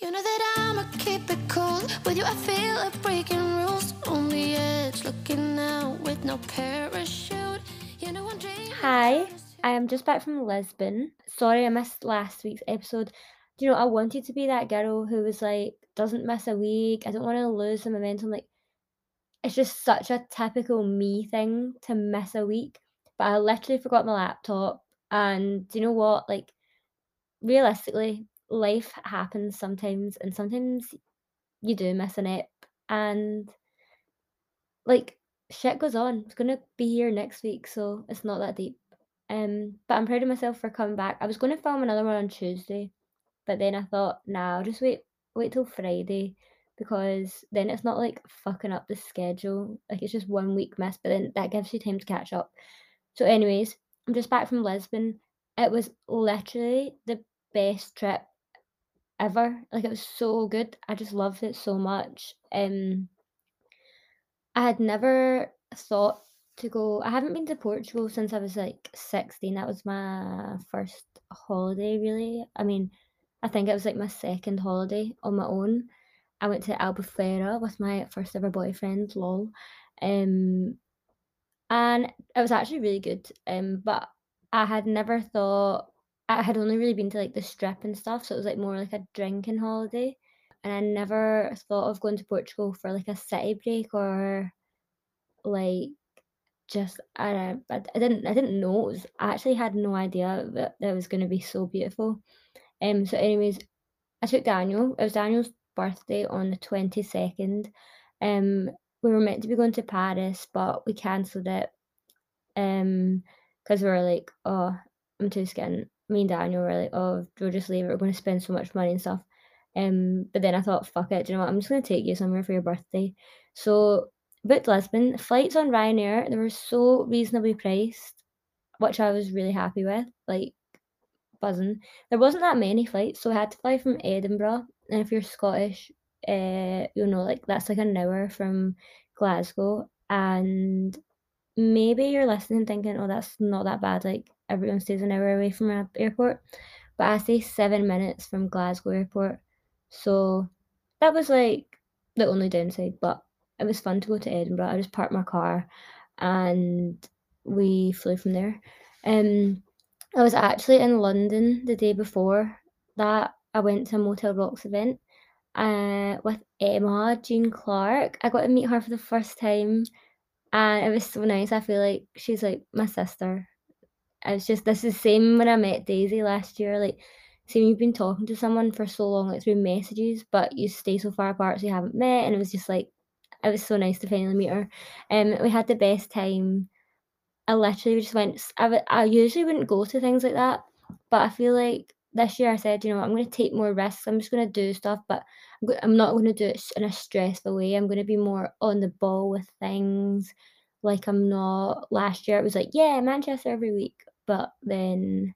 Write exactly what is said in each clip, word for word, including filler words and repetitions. You know that I'ma keep it cool. With you I feel like breaking rules. On the edge, looking out with no parachute. You know I'm dreaming. Hi, I am just back from Lisbon. Sorry I missed last week's episode. Do you know, I wanted to be that girl who was like, doesn't miss a week. I don't want to lose the momentum. Like, it's just such a typical me thing to miss a week. But I literally forgot my laptop. And do you know what? Like, realistically, life happens sometimes, and sometimes you do miss an ep, and like shit goes on. It's gonna be here next week, so it's not that deep. Um, but I'm proud of myself for coming back. I was gonna film another one on Tuesday, but then I thought, nah, I'll just wait, wait till Friday, because then it's not like fucking up the schedule. Like, it's just one week missed, but then that gives you time to catch up. So, anyways, I'm just back from Lisbon. It was literally the best trip ever. Like, it was so good. I just loved it so much. um I had never thought to go. I haven't been to Portugal since I was like sixteen. That was my first holiday, really. I mean, I think it was like my second holiday on my own. I went to Albufeira with my first ever boyfriend, lol. Um and it was actually really good. Um but I had never thought I had only really been to like the strip and stuff, so it was like more like a drinking holiday. And I never thought of going to Portugal for like a city break, or like just I I didn't I didn't know. It was, I actually had no idea that it was going to be so beautiful. Um. So, anyways, I took Daniel. It was Daniel's birthday on the twenty-second. Um. We were meant to be going to Paris, but we cancelled it. Um. Because we were like, oh, I'm too skint. Me and Daniel were like, oh, we'll just leave it. We're going to spend so much money and stuff. Um, but then I thought, fuck it. Do you know what? I'm just going to take you somewhere for your birthday. So, booked Lisbon. Flights on Ryanair, they were so reasonably priced, which I was really happy with. Like, buzzing. There wasn't that many flights, so I had to fly from Edinburgh. And if you're Scottish, uh, you know, like, that's like an hour from Glasgow. And maybe you're listening thinking, oh, that's not that bad. Like, everyone stays an hour away from an airport, but I stay seven minutes from Glasgow airport, so that was like the only downside. But it was fun to go to Edinburgh. I just parked my car and we flew from there. Um, I was actually in London the day before that. I went to a Motel Rocks event uh, with Emma Jean-Clark. I got to meet her for the first time, and it was so nice. I feel like she's like my sister. I was just, this is the same when I met Daisy last year, like, see, you've been talking to someone for so long, like, through messages, but you stay so far apart, so you haven't met, and it was just, like, it was so nice to finally meet her. Um, we had the best time. I literally just went, I, w- I usually wouldn't go to things like that, but I feel like this year I said, you know what, I'm going to take more risks, I'm just going to do stuff, but I'm, go- I'm not going to do it in a stressful way. I'm going to be more on the ball with things. Like, I'm not, last year it was like, yeah, Manchester every week. But then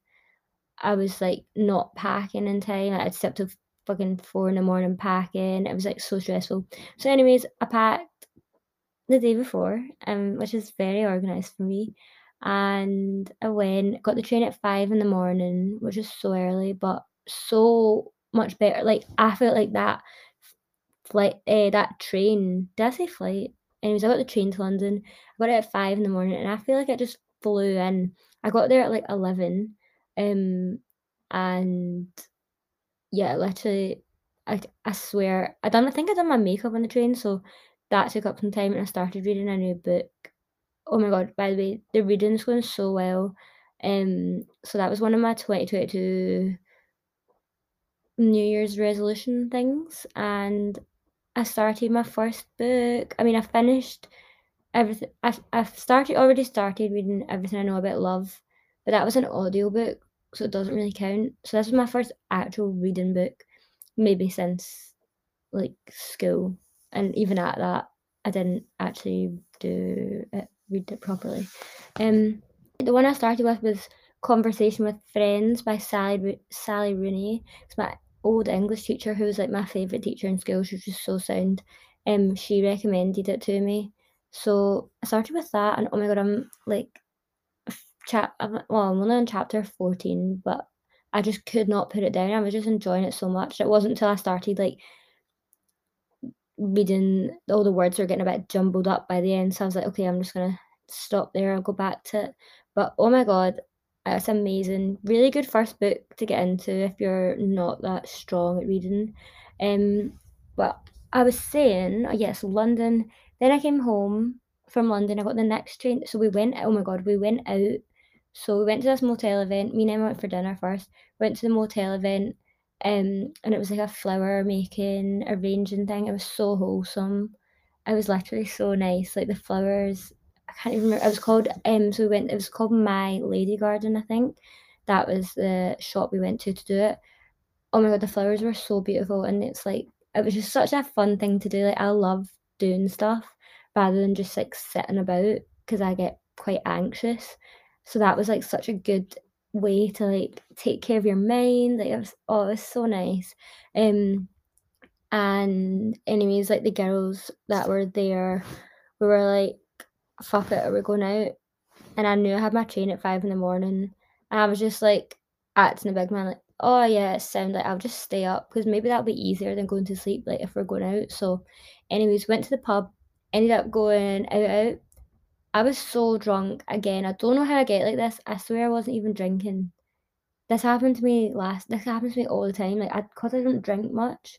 I was, like, not packing in time. I'd stay up till fucking four in the morning packing. It was, like, so stressful. So, anyways, I packed the day before, um, which is very organised for me. And I went, got the train at five in the morning, which is so early, but so much better. Like, I felt like that flight, uh, that train, did I say flight? Anyways, I got the train to London. I got it at five in the morning, and I feel like it just flew in. I got there at like eleven, um, and yeah, literally, I, I swear, I done. I think I done my makeup on the train, so that took up some time, and I started reading a new book. Oh my god! By the way, the reading's going so well, um. So that was one of my twenty twenty-two New Year's resolution things, and I started my first book. I mean, I finished. Everything I've, I've started already started reading Everything I Know About Love, but that was an audiobook, so it doesn't really count. So this was my first actual reading book, maybe since like school, and even at that I didn't actually do it, read it properly. Um the one I started with was Conversation with Friends by Sally Sally Rooney. It's my old English teacher, who was like my favourite teacher in school. She was just so sound. Um she recommended it to me. So I started with that, and oh my god, I'm like, chap. Well, I'm only on chapter fourteen, but I just could not put it down. I was just enjoying it so much. It wasn't until I started like reading, all the words were getting a bit jumbled up by the end. So I was like, okay, I'm just gonna stop there. I'll go back to it. But oh my god, it's amazing. Really good first book to get into if you're not that strong at reading. Um, but I was saying, yes, London. Then I came home from London. I got the next train. So we went. Oh my god, we went out. So we went to this motel event. Me and Emma went for dinner first. Went to the motel event, um, and it was like a flower making, arranging thing. It was so wholesome. It was literally so nice. Like the flowers, I can't even remember. It was called. Um, so we went. It was called My Lady Garden, I think. That was the shop we went to to do it. Oh my god, the flowers were so beautiful, and it's like it was just such a fun thing to do. Like I love doing stuff rather than just like sitting about because I get quite anxious. So that was like such a good way to like take care of your mind. Like it was, oh, it was so nice. Um, and anyways, like the girls that were there, we were like, fuck it, we're going out. And I knew I had my train at five in the morning, and I was just like acting a big man, like, oh yeah, it sounds like I'll just stay up because maybe that'll be easier than going to sleep. Like if we're going out. So, anyways, went to the pub. Ended up going out out. I was so drunk again. I don't know how I get like this. I swear I wasn't even drinking. This happened to me last. This happens to me all the time. Like, I, because I don't drink much,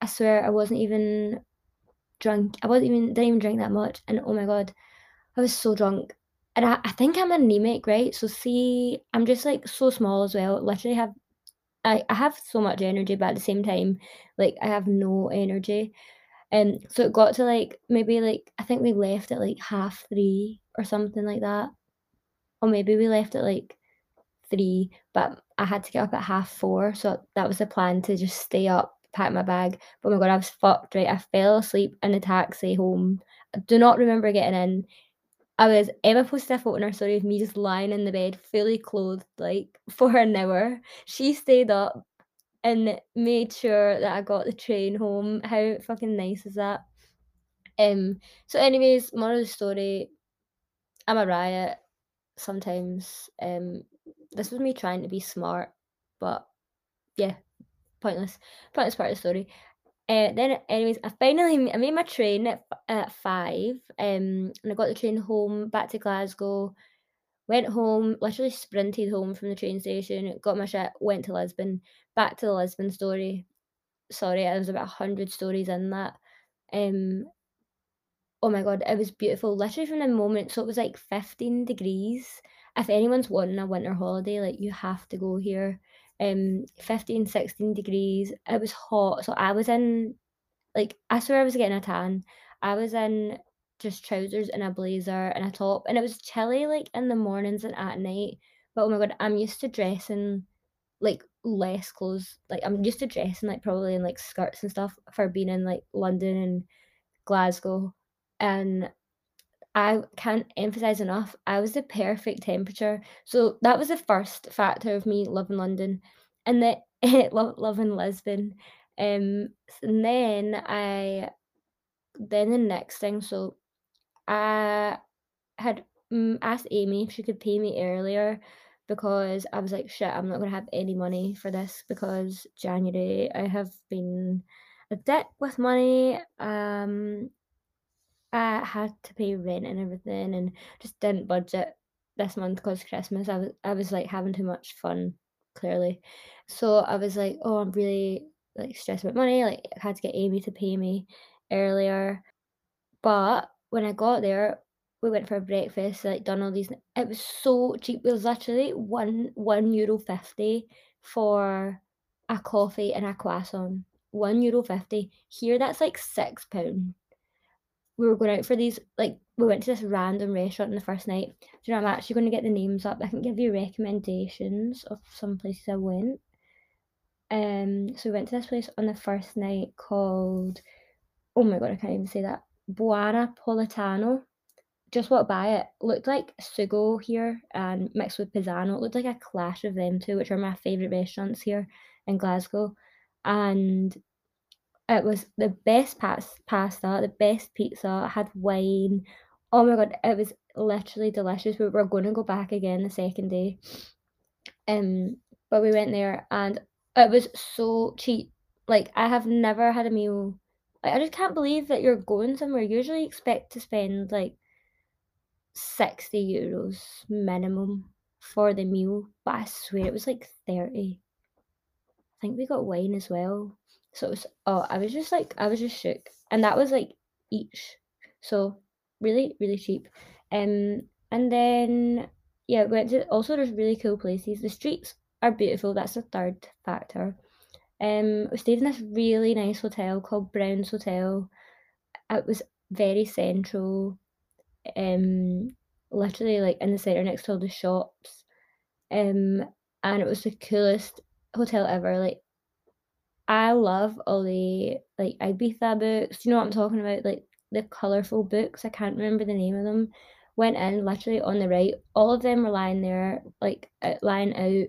I swear I wasn't even drunk. I wasn't even didn't even drink that much. And oh my god, I was so drunk. And I, I think I'm anemic, right? So see, I'm just like so small as well. Literally have, I I have so much energy, but at the same time, like I have no energy. Um, so it got to like maybe like I think we left at like half three or something like that, or maybe we left at like three, but I had to get up at half four, so that was the plan, to just stay up, pack my bag. But oh my god, I was fucked, right? I fell asleep in a taxi home. I do not remember getting in. I was Emma posted a photo in her story of me just lying in the bed fully clothed like for an hour. She stayed up and made sure that I got the train home. How fucking nice is that? Um. So anyways, moral of the story, I'm a riot sometimes. Um. This was me trying to be smart, but yeah, pointless. Pointless part of the story. Uh, then anyways, I finally, I made my train at, at five, um, and I got the train home, back to Glasgow, went home, literally sprinted home from the train station, got my shit, went to Lisbon. Back to the Lisbon story. Sorry, there was about one hundred stories in that. Um, oh my god, it was beautiful. Literally from the moment, so it was like fifteen degrees. If anyone's wanting a winter holiday, like you have to go here. Um, fifteen, sixteen degrees. It was hot. So I was in, like, I swear I was getting a tan. I was in just trousers and a blazer and a top. And it was chilly, like, in the mornings and at night. But oh my god, I'm used to dressing, like, less clothes. Like, I'm used to dressing, like, probably in, like, skirts and stuff for being in, like, London and Glasgow. And I can't emphasise enough, I was the perfect temperature. So that was the first factor of me loving London. And then, loving Lisbon. Um, and then I... Then the next thing, so I had asked Amy if she could pay me earlier because I was like, shit, I'm not going to have any money for this because January I have been a dick with money. Um, I had to pay rent and everything and just didn't budget this month because Christmas. I was, I was like having too much fun, clearly. So I was like, oh, I'm really like stressed about money. Like I had to get Amy to pay me earlier. But when I got there, we went for breakfast, like done all these, it was so cheap. It was literally one one euro fifty for a coffee and a croissant. One euro fifty here, that's like six pound. We were going out for these, like we went to this random restaurant on the first night. Do you know, I'm actually going to get the names up. I can give you recommendations of some places I went. Um so we went to this place on the first night called, oh my god, I can't even say that. Buana Politano. Just walked by it. Looked like Sugo here and mixed with Pisano. It looked like a clash of them two, which are my favourite restaurants here in Glasgow. And it was the best pas- pasta, the best pizza. I had wine. Oh my god, it was literally delicious. We were going to go back again the second day. Um, but we went there and it was so cheap. Like, I have never had a meal. Like, I just can't believe that you're going somewhere. You usually expect to spend like sixty euros minimum for the meal, but I swear it was like thirty. I think we got wine as well. So it was, oh, I was just like, I was just shook. And that was like each. So really, really cheap. Um, and then, yeah, went to, also there's really cool places. The streets are beautiful. That's the third factor. Um, we stayed in this really nice hotel called Brown's Hotel. It was very central, um, literally like in the centre next to all the shops. Um, and it was the coolest hotel ever. Like, I love all the like Ibiza books. Do you know what I'm talking about? Like the colourful books. I can't remember the name of them. Went in literally on the right. All of them were lying there, like lying out.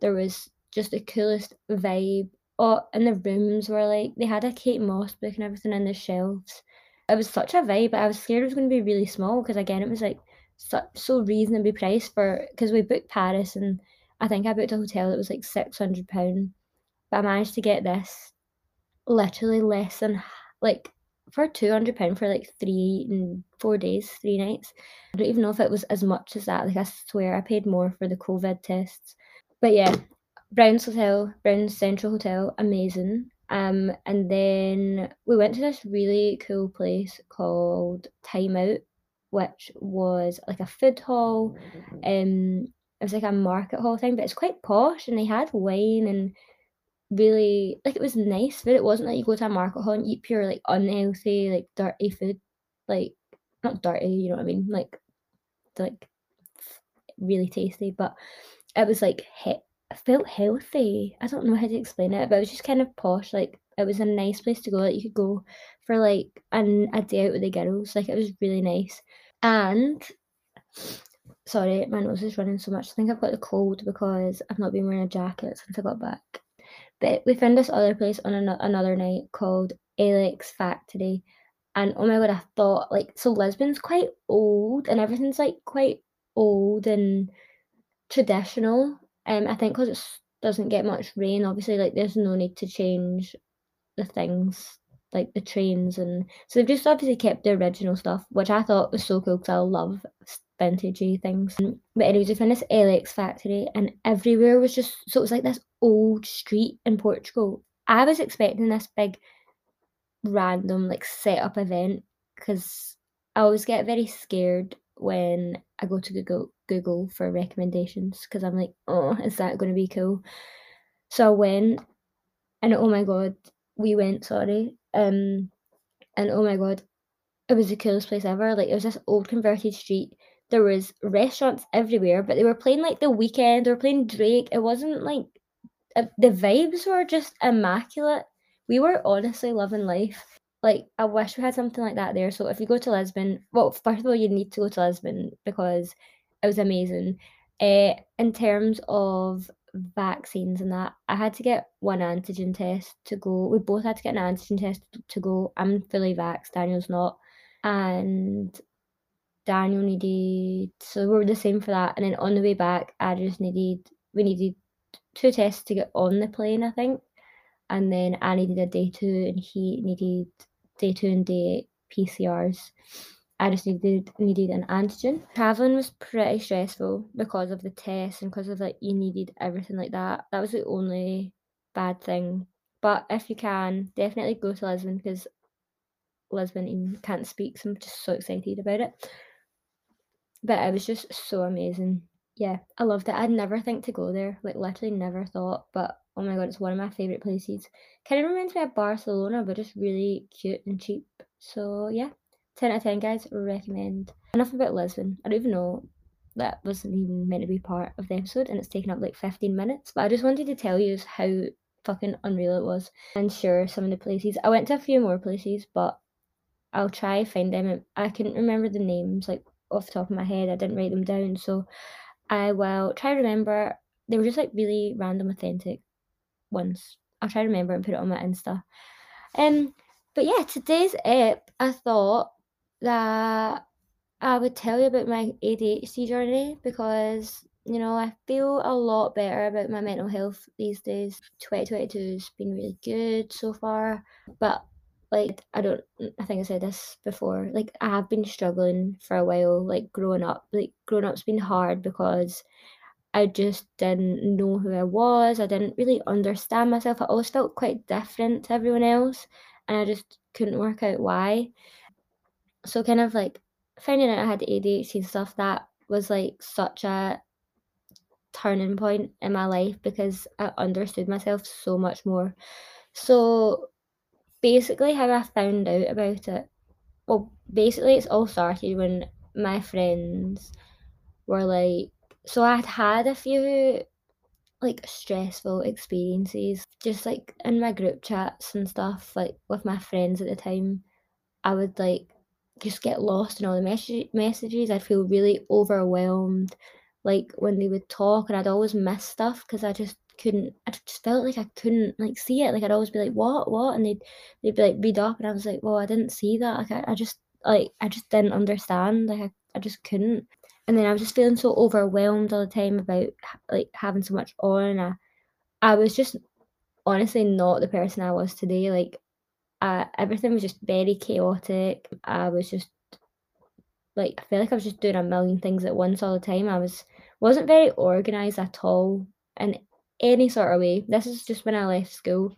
There was just the coolest vibe. Oh, and the rooms were like, they had a Kate Moss book and everything in the shelves. It was such a vibe. I was scared it was going to be really small because again, it was like so, so reasonably priced for, because we booked Paris and I think I booked a hotel that was like six hundred pounds. But I managed to get this literally less than, like, for two hundred pounds for like three and four days, three nights. I don't even know if it was as much as that. Like, I swear I paid more for the COVID tests. But yeah, Brown's Hotel, Brown's Central Hotel, amazing. Um, and then we went to this really cool place called Time Out, which was like a food hall. Um, it was like a market hall thing, but it's quite posh and they had wine and really, like, it was nice food. It wasn't like you go to a market hall and eat pure, like, unhealthy, like, dirty food. Like, not dirty, you know what I mean? Like, like really tasty, but it was like hit. I felt healthy. I don't know how to explain it, but it was just kind of posh. Like, it was a nice place to go. Like, you could go for like an a day out with the girls. Like, it was really nice. And sorry, my nose is running so much. I think I've got the cold because I've not been wearing a jacket since I got back. But we found this other place on an- another night called L X Factory, and oh my god, I thought, like, so Lisbon's quite old and everything's like quite old and traditional. Um, I think because it doesn't get much rain, obviously, like, there's no need to change the things, like the trains, and so they've just obviously kept the original stuff, which I thought was so cool because I love vintagey things. But anyways, we found this L X Factory, and everywhere was just, so it was like this old street in Portugal. I was expecting this big, random, like, set-up event because I always get very scared when I go to Google Google for recommendations because I'm like, oh, is that going to be cool? So I went, and oh my god, we went, sorry, um, and oh my god, it was the coolest place ever. Like, it was this old converted street. There was restaurants everywhere, but they were playing like The Weeknd. They were playing Drake. It wasn't like, uh, the vibes were just immaculate. We were honestly loving life. Like, I wish we had something like that there. So if you go to Lisbon, well, first of all, you need to go to Lisbon because it was amazing. Uh, in terms of vaccines and that, I had to get one antigen test to go. We both had to get an antigen test to go. I'm fully vaxxed, Daniel's not. And Daniel needed, so we were the same for that. And then on the way back, I just needed, we needed two tests to get on the plane, I think. And then I needed a day two and he needed day two and day eight P C Rs. I just needed needed an antigen. Traveling was pretty stressful because of the tests and because of, like, you needed everything like that. That was the only bad thing. But if you can, definitely go to Lisbon because Lisbon even can't speak, so I'm just so excited about it. But it was just so amazing. Yeah, I loved it. I'd never think to go there. Like, literally never thought, but oh my god, it's one of my favourite places. Kind of reminds me of Barcelona, but just really cute and cheap. So yeah, ten out of ten, guys, recommend. Enough about Lisbon. I don't even know, that wasn't even meant to be part of the episode and it's taken up like fifteen minutes, but I just wanted to tell you how fucking unreal it was. And sure, some of the places, I went to a few more places, but I'll try find them. I couldn't remember the names, like, off the top of my head. I didn't write them down, so I will try to remember. They were just like really random, authentic ones. I'll try to remember and put it on my Insta. Um, but yeah, today's ep, I thought that I would tell you about my A D H D journey because you know, I feel a lot better about my mental health these days. twenty twenty-two has been really good so far, but like I don't I think I said this before, like I have been struggling for a while, like growing up like growing up's been hard because I just didn't know who I was. I didn't really understand myself. I always felt quite different to everyone else and I just couldn't work out why. So kind of like finding out I had A D H D and stuff, that was like such a turning point in my life because I understood myself so much more. So basically how I found out about it, well, basically it's all started when my friends were like, so I'd had a few like stressful experiences just like in my group chats and stuff, like with my friends at the time. I would like just get lost in all the mes- messages. I'd feel really overwhelmed like when they would talk, and I'd always miss stuff because I just couldn't I just felt like I couldn't like see it. Like I'd always be like what what and they'd, they'd be like read up and I was like, well, I didn't see that. Like I, I just like I just didn't understand. Like I, I just couldn't. And then I was just feeling so overwhelmed all the time about like having so much on. I, I was just honestly not the person I was today. Like uh, everything was just very chaotic. I was just like I feel like I was just doing a million things at once all the time. I was wasn't very organised at all in any sort of way. This is just when I left school,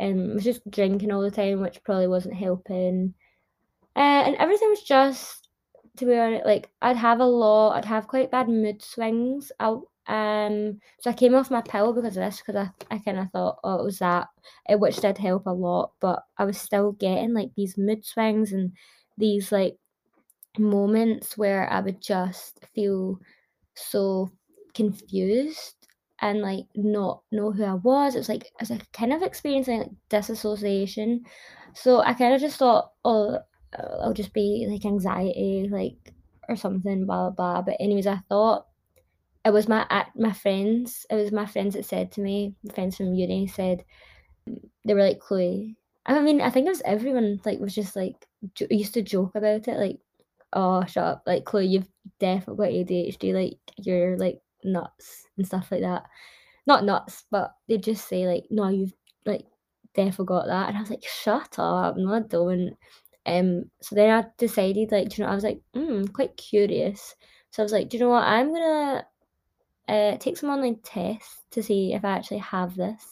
and um, was just drinking all the time, which probably wasn't helping. Uh, and everything was just, to be honest, like I'd have a lot. I'd have quite bad mood swings. I um so I came off my pill because of this, because I I kind of thought, oh, it was that, which did help a lot. But I was still getting like these mood swings and these like moments where I would just feel so confused and like not know who I was. It was like I was like kind of experiencing like disassociation. So I kind of just thought, oh, I'll just be like anxiety, like or something, blah blah blah. But anyways, I thought it was my my friends. It was my friends that said to me, friends from uni said, they were like, Chloe. I mean, I think it was everyone like was just like jo- used to joke about it, like, oh, shut up, like, Chloe, you've definitely got A D H D, like, you're, like, nuts, and stuff like that. Not nuts, but they just say, like, no, you've, like, definitely got that, and I was like, shut up, no, I don't. Um, so then I decided, like, do you know, I was like, hmm, quite curious, so I was like, do you know what, I'm gonna uh, take some online tests to see if I actually have this.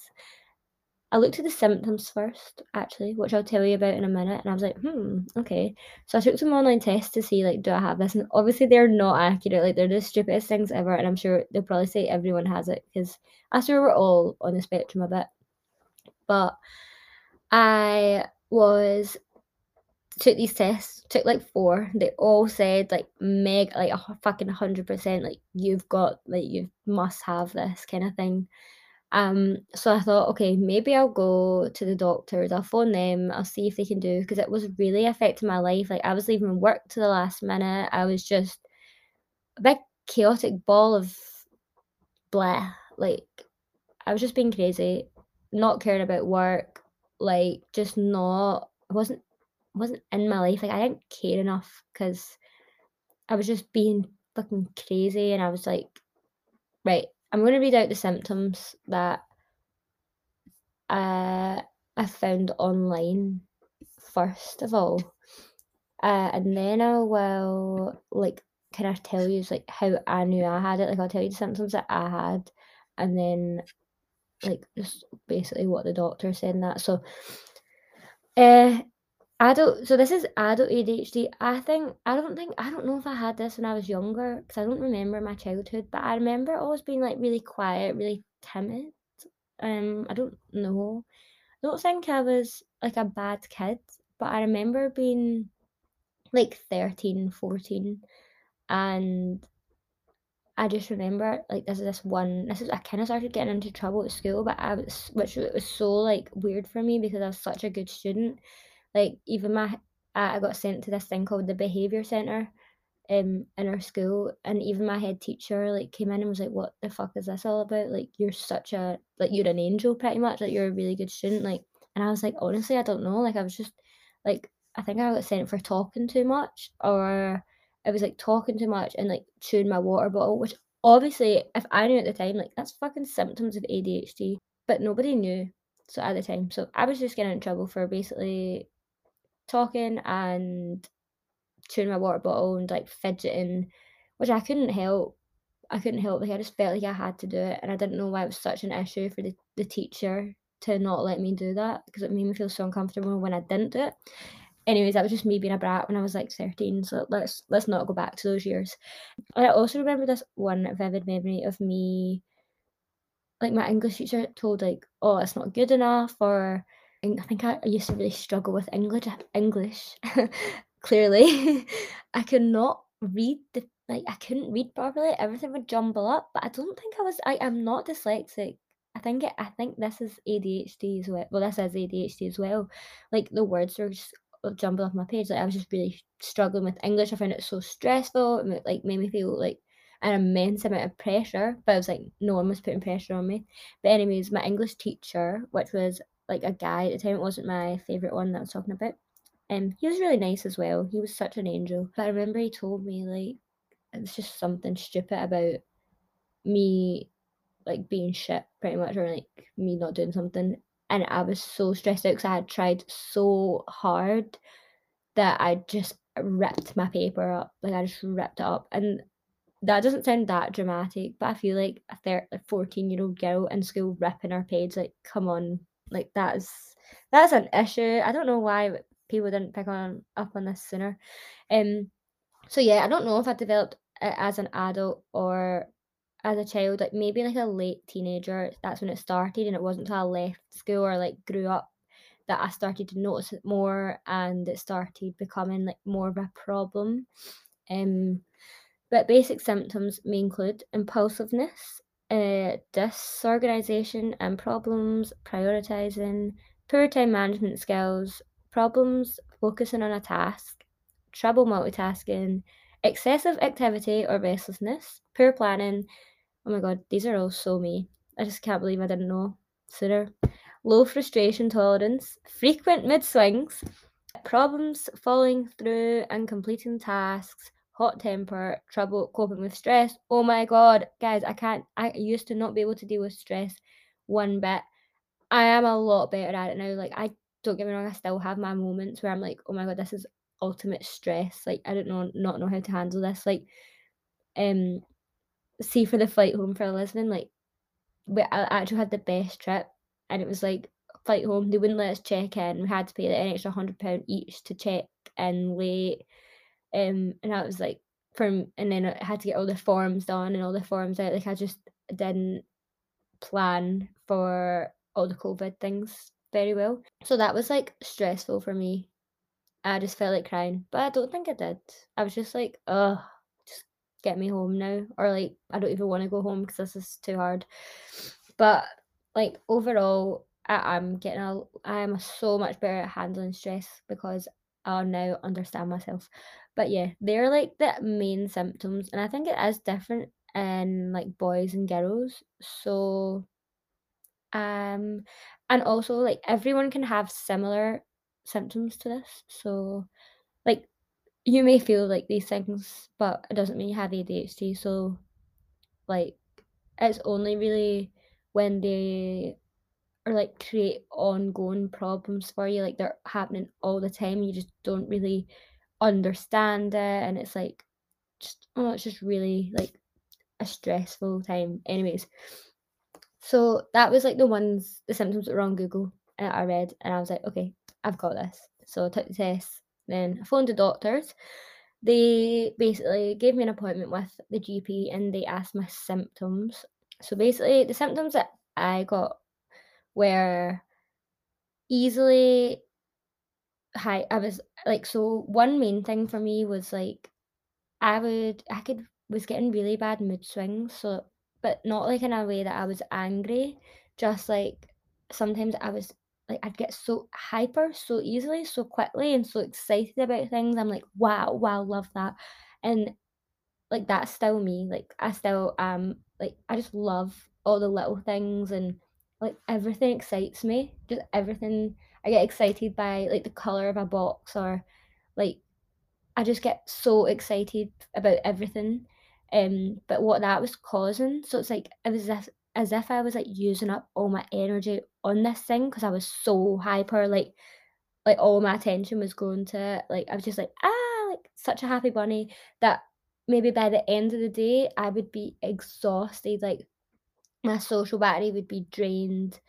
I looked at the symptoms first, actually, which I'll tell you about in a minute. And I was like, hmm, okay. So I took some online tests to see, like, do I have this? And obviously they're not accurate. Like, they're the stupidest things ever. And I'm sure they'll probably say everyone has it because I'm sure we're all on the spectrum a bit. But I was, took these tests, took, like, four. They all said, like, meg, like, a fucking one hundred percent, like, you've got, like, you must have this kind of thing. Um, so I thought, okay, maybe I'll go to the doctors, I'll phone them, I'll see if they can do, because it was really affecting my life. Like, I was leaving work to the last minute. I was just a big chaotic ball of blah. Like, I was just being crazy, not caring about work, like, just not, I wasn't, wasn't in my life. Like, I didn't care enough, because I was just being fucking crazy, and I was like, right, I'm going to read out the symptoms that uh, I found online first of all, uh, and then I will like kind of tell you like how I knew I had it. Like, I'll tell you the symptoms that I had, and then like just basically what the doctor said and that. So, uh, adult. So this is adult A D H D. I think I don't think I don't know if I had this when I was younger, because I don't remember my childhood, but I remember always being like really quiet, really timid. Um, I don't know. I don't think I was like a bad kid, but I remember being like thirteen, fourteen, and I just remember like this is this one. This is I kind of started getting into trouble at school, but I was which it was so like weird for me because I was such a good student. Like, even my, I got sent to this thing called the behaviour centre um, in our school, and even my head teacher, like, came in and was like, what the fuck is this all about? Like, you're such a, like, you're an angel, pretty much, like, you're a really good student, like, and I was like, honestly, I don't know, like, I was just, like, I think I got sent for talking too much, or I was, like, talking too much and, like, chewing my water bottle, which Obviously, if I knew at the time, like, that's fucking symptoms of A D H D, but nobody knew so at the time. So I was just getting in trouble for basically talking and chewing my water bottle and, like, fidgeting, which I couldn't help. I couldn't help. Like, I just felt like I had to do it, and I didn't know why it was such an issue for the, the teacher to not let me do that, because it made me feel so uncomfortable when I didn't do it. Anyways, that was just me being a brat when I was like thirteen, so let's let's not go back to those years. And I also remember this one vivid memory of me, like, my English teacher told, like, oh, it's not good enough, or I think I used to really struggle with English. English, clearly. I could not read, the like, I couldn't read properly, everything would jumble up, but I don't think I was, I, I'm not dyslexic. I think it, I think this is A D H D as well. Well, this is A D H D as well. Like, the words were just jumbled off my page. Like, I was just really struggling with English. I found it so stressful. It, like, made me feel like an immense amount of pressure. But I was like, no one was putting pressure on me. But anyways, my English teacher, which was like a guy at the time, it wasn't my favourite one that I was talking about. Um, he was really nice as well. He was such an angel. But I remember he told me, like, it was just something stupid about me, like, being shit pretty much, or like me not doing something, and I was so stressed out because I had tried so hard that I just ripped my paper up. Like, I just ripped it up, and that doesn't sound that dramatic, but I feel like a thirteen, fourteen year old girl in school ripping her page, like, come on, like, that's that's an issue. I don't know why people didn't pick on up on this sooner. Um so yeah, I don't know if I developed it as an adult or as a child, like maybe like a late teenager, that's when it started, and it wasn't until I left school or like grew up that I started to notice it more, and it started becoming like more of a problem. Um, but basic symptoms may include impulsiveness, uh, disorganisation and problems, prioritising, poor time management skills, problems focusing on a task, trouble multitasking, excessive activity or restlessness, poor planning. Oh my god, these are all so me. I just can't believe I didn't know sooner. Low frustration tolerance, frequent mid-swings, problems following through and completing tasks, hot temper, trouble coping with stress. Oh my god, guys, I can't, I used to not be able to deal with stress one bit. I am a lot better at it now. Like, I don't get me wrong, I still have my moments where I'm like, oh my god, this is ultimate stress. Like, I don't know, not know how to handle this. Like, um, see, for the flight home for Lisbon, like, we I actually had the best trip, and it was like flight home, they wouldn't let us check in, we had to pay like an extra one hundred pounds each to check in late, um, and I was like, from, and then I had to get all the forms done and all the forms out. Like, I just didn't plan for all the COVID things very well, so that was like stressful for me. I just felt like crying, but I don't think I did. I was just like, ugh, just get me home now, or like, I don't even want to go home because this is too hard. But like, overall, I am getting a, I am so much better at handling stress because I now understand myself. But yeah, they're like the main symptoms, and I think it is different in like boys and girls. So, um, and also like everyone can have similar symptoms to this, so like you may feel like these things, but it doesn't mean you have A D H D. So like, it's only really when they are like create ongoing problems for you, like they're happening all the time, you just don't really understand it, and it's like just oh it's just really like a stressful time. Anyways, so that was like the ones the symptoms that were on Google and I read, and I was like, okay, I've got this. So I took the test, then I phoned the doctors. They basically gave me an appointment with the G P, and they asked my symptoms. So basically the symptoms that I got were easily high. I was like, so one main thing for me was like, I would, I could, was getting really bad mood swings. So, but not like in a way that I was angry, just like sometimes I was, like, I'd get so hyper so easily, so quickly, and so excited about things. I'm like, wow, wow, love that. And like, that's still me. Like, I still um like, I just love all the little things, and like everything excites me. Just everything. I get excited by like the colour of a box, or like, I just get so excited about everything. um, but what that was causing. So it's like it was as, as if I was like using up all my energy on this thing because I was so hyper, like like all my attention was going to it. Like I was just like, ah, like such a happy bunny that maybe by the end of the day I would be exhausted, like my social battery would be drained.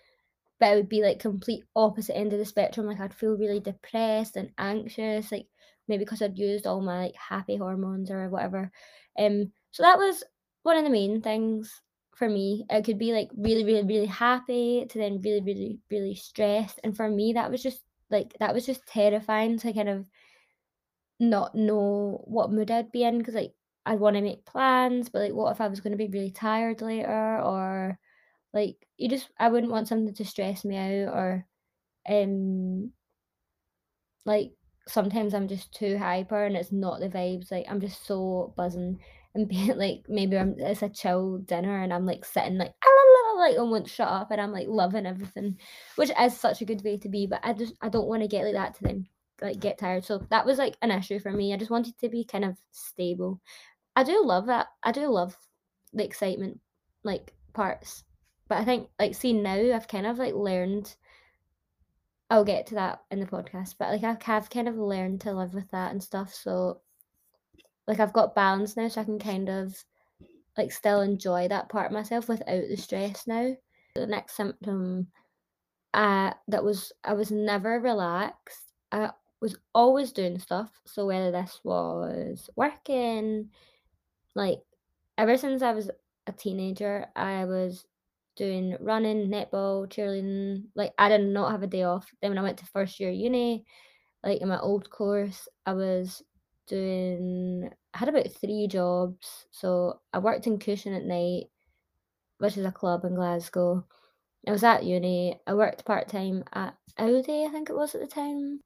But it would be like complete opposite end of the spectrum. Like I'd feel really depressed and anxious, like maybe because I'd used all my like happy hormones or whatever. Um, so that was one of the main things for me. It could be like really, really, really happy to then really, really, really stressed. And for me, that was just like that was just terrifying to kind of not know what mood I'd be in, because like I'd want to make plans, but like what if I was going to be really tired later, or like you just I wouldn't want something to stress me out, or um like sometimes I'm just too hyper and it's not the vibes, like I'm just so buzzing and being like maybe I'm it's a chill dinner and I'm like sitting like like I won't shut up and I'm like loving everything, which is such a good way to be, but I just I don't want to get like that to then like get tired. So that was like an issue for me. I just wanted to be kind of stable. I do love that I do love the excitement like parts. But I think, like, see, now I've kind of, like, learned, I'll get to that in the podcast, but, like, I've, I've kind of learned to live with that and stuff, so, like, I've got balance now, so I can kind of, like, still enjoy that part of myself without the stress now. The next symptom, uh, that was, I was never relaxed. I was always doing stuff, so whether this was working, like, ever since I was a teenager, I was doing running, netball, cheerleading, like I did not have a day off. Then when I went to first year uni, like in my old course, I was doing, I had about three jobs. So I worked in Cushing at night, which is a club in Glasgow. I was at uni, I worked part-time at Audi, I think it was at the time.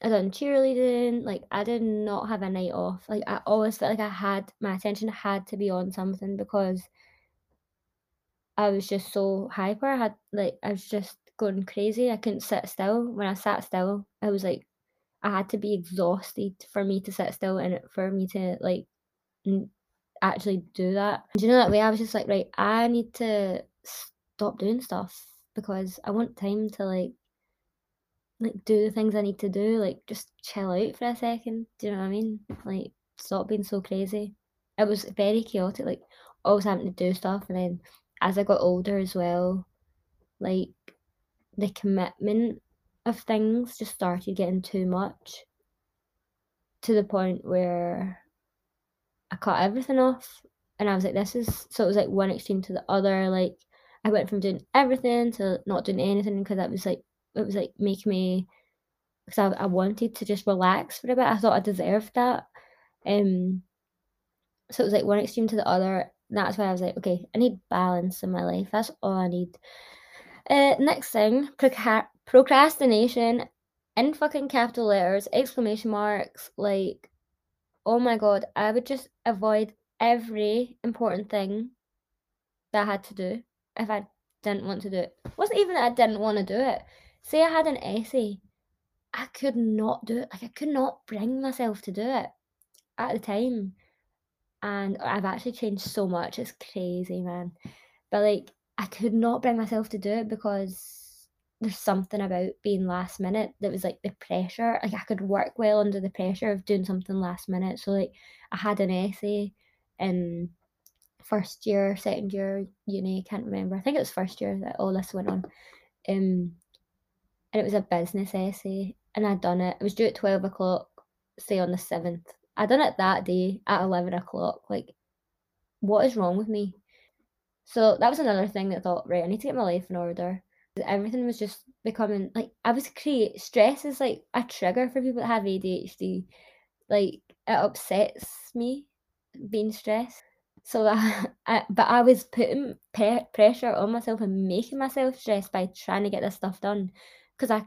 I done cheerleading, like I did not have a night off. Like I always felt like I had, my attention had to be on something because I was just so hyper. I had like I was just going crazy. I couldn't sit still. When I sat still, I was like, I had to be exhausted for me to sit still and for me to like n- actually do that. Do you know that way? I was just like, right, I need to stop doing stuff because I want time to like like do the things I need to do. Like just chill out for a second. Do you know what I mean? Like stop being so crazy. It was very chaotic. Like always having to do stuff, and then as I got older as well, like the commitment of things just started getting too much to the point where I cut everything off, and I was like, this is, so it was like one extreme to the other. Like I went from doing everything to not doing anything because that was like, it was like make me, because I, I wanted to just relax for a bit. I thought I deserved that. Um, so it was like one extreme to the other. That's why I was like, okay, I need balance in my life. That's all I need. Uh, next thing, proca- procrastination in fucking capital letters, exclamation marks. Like, oh my God, I would just avoid every important thing that I had to do if I didn't want to do it. It wasn't even that I didn't want to do it. Say I had an essay, I could not do it. Like, I could not bring myself to do it at the time. And I've actually changed so much, it's crazy, man. But like, I could not bring myself to do it because there's something about being last minute that was like the pressure. Like, I could work well under the pressure of doing something last minute. So like, I had an essay in first year, second year uni, can't remember. I think it was first year that all this went on. Um, and it was a business essay, and I'd done it. It was due at twelve o'clock, say on the seventh. I done it that day at eleven o'clock. Like, what is wrong with me? So that was another thing that I thought, right, I need to get my life in order. Everything was just becoming, like, I was create stress is, like, a trigger for people that have A D H D. Like, it upsets me, being stressed. So that, I, but I was putting pe- pressure on myself and making myself stressed by trying to get this stuff done. Because I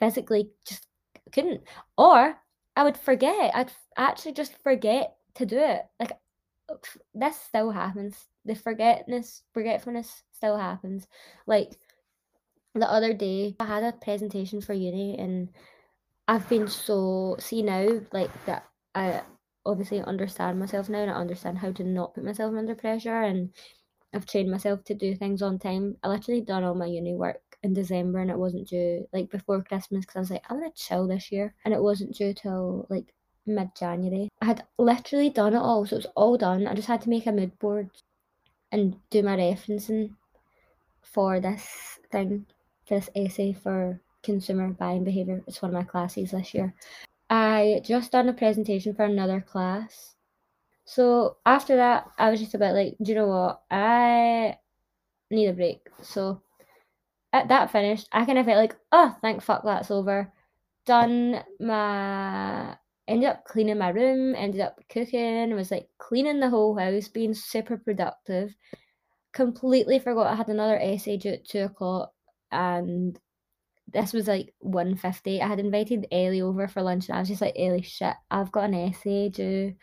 physically just couldn't. Or I would forget. I'd actually just forget to do it. Like, this still happens. The forgetness, forgetfulness still happens. Like, the other day, I had a presentation for uni, and I've been so, see now, like, that I obviously understand myself now, and I understand how to not put myself under pressure, and I've trained myself to do things on time. I literally done all my uni work in December, and it wasn't due, like, before Christmas, because I was like, I'm going to chill this year, and it wasn't due till, like, mid-January. I had literally done it all, so it's all done. I just had to make a mood board and do my referencing for this thing, for this essay for consumer buying behaviour. It's one of my classes this year. I just done a presentation for another class. So after that, I was just a bit like, do you know what? I need a break. So at that finished, I kind of felt like, oh, thank fuck that's over. Done my... Ended up cleaning my room, ended up cooking, was like cleaning the whole house, being super productive. Completely forgot I had another essay due at two o'clock, and this was like one fifty. I had invited Ellie over for lunch, and I was just like, Ellie, shit, I've got an essay due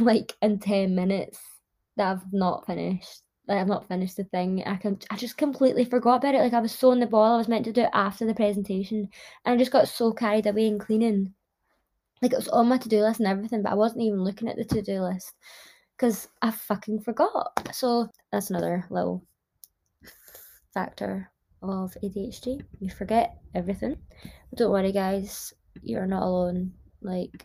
like in ten minutes that I've not finished. Like, I've not finished the thing. I can. I just completely forgot about it. Like, I was so in the ball. I was meant to do it after the presentation, and I just got so carried away in cleaning. Like, it was on my to-do list and everything, but I wasn't even looking at the to-do list because I fucking forgot. So that's another little factor of A D H D. You forget everything. But don't worry, guys. You're not alone. Like,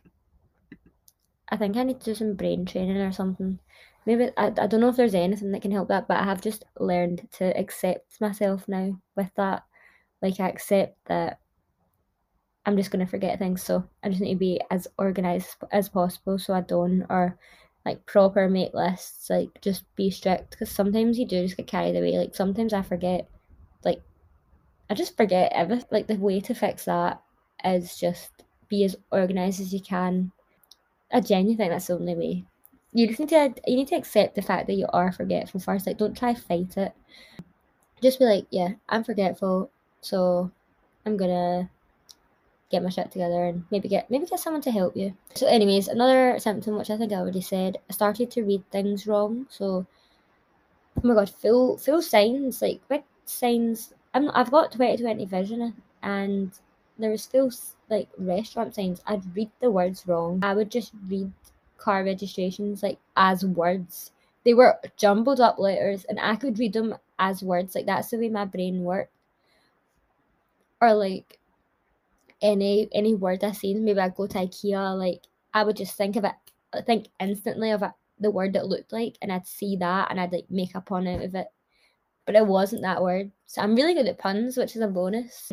I think I need to do some brain training or something. Maybe, I, I don't know if there's anything that can help that, but I have just learned to accept myself now with that. Like, I accept that I'm just going to forget things, so I just need to be as organised as possible so I don't, or, like, proper make lists, like, just be strict, because sometimes you do just get carried away. Like, sometimes I forget, like, I just forget everything. Like, the way to fix that is just be as organised as you can. I genuinely think that's the only way. You just need to you need to accept the fact that you are forgetful first. Like, don't try to fight it. Just be like, yeah, I'm forgetful, so I'm gonna get my shit together and maybe get maybe get someone to help you. So, anyways, another symptom which I think I already said, I started to read things wrong. So, oh my god, full full signs, like big signs. I'm I've got twenty twenty vision, and there was full like restaurant signs. I'd read the words wrong. I would just read car registrations like as words. They were jumbled up letters, and I could read them as words. Like, that's the way my brain worked. Or like any any word I seen, maybe I'd go to IKEA, like I would just think of it I think instantly of it, the word that it looked like, and I'd see that and I'd like make a pun out of it, but it wasn't that word. So I'm really good at puns, which is a bonus.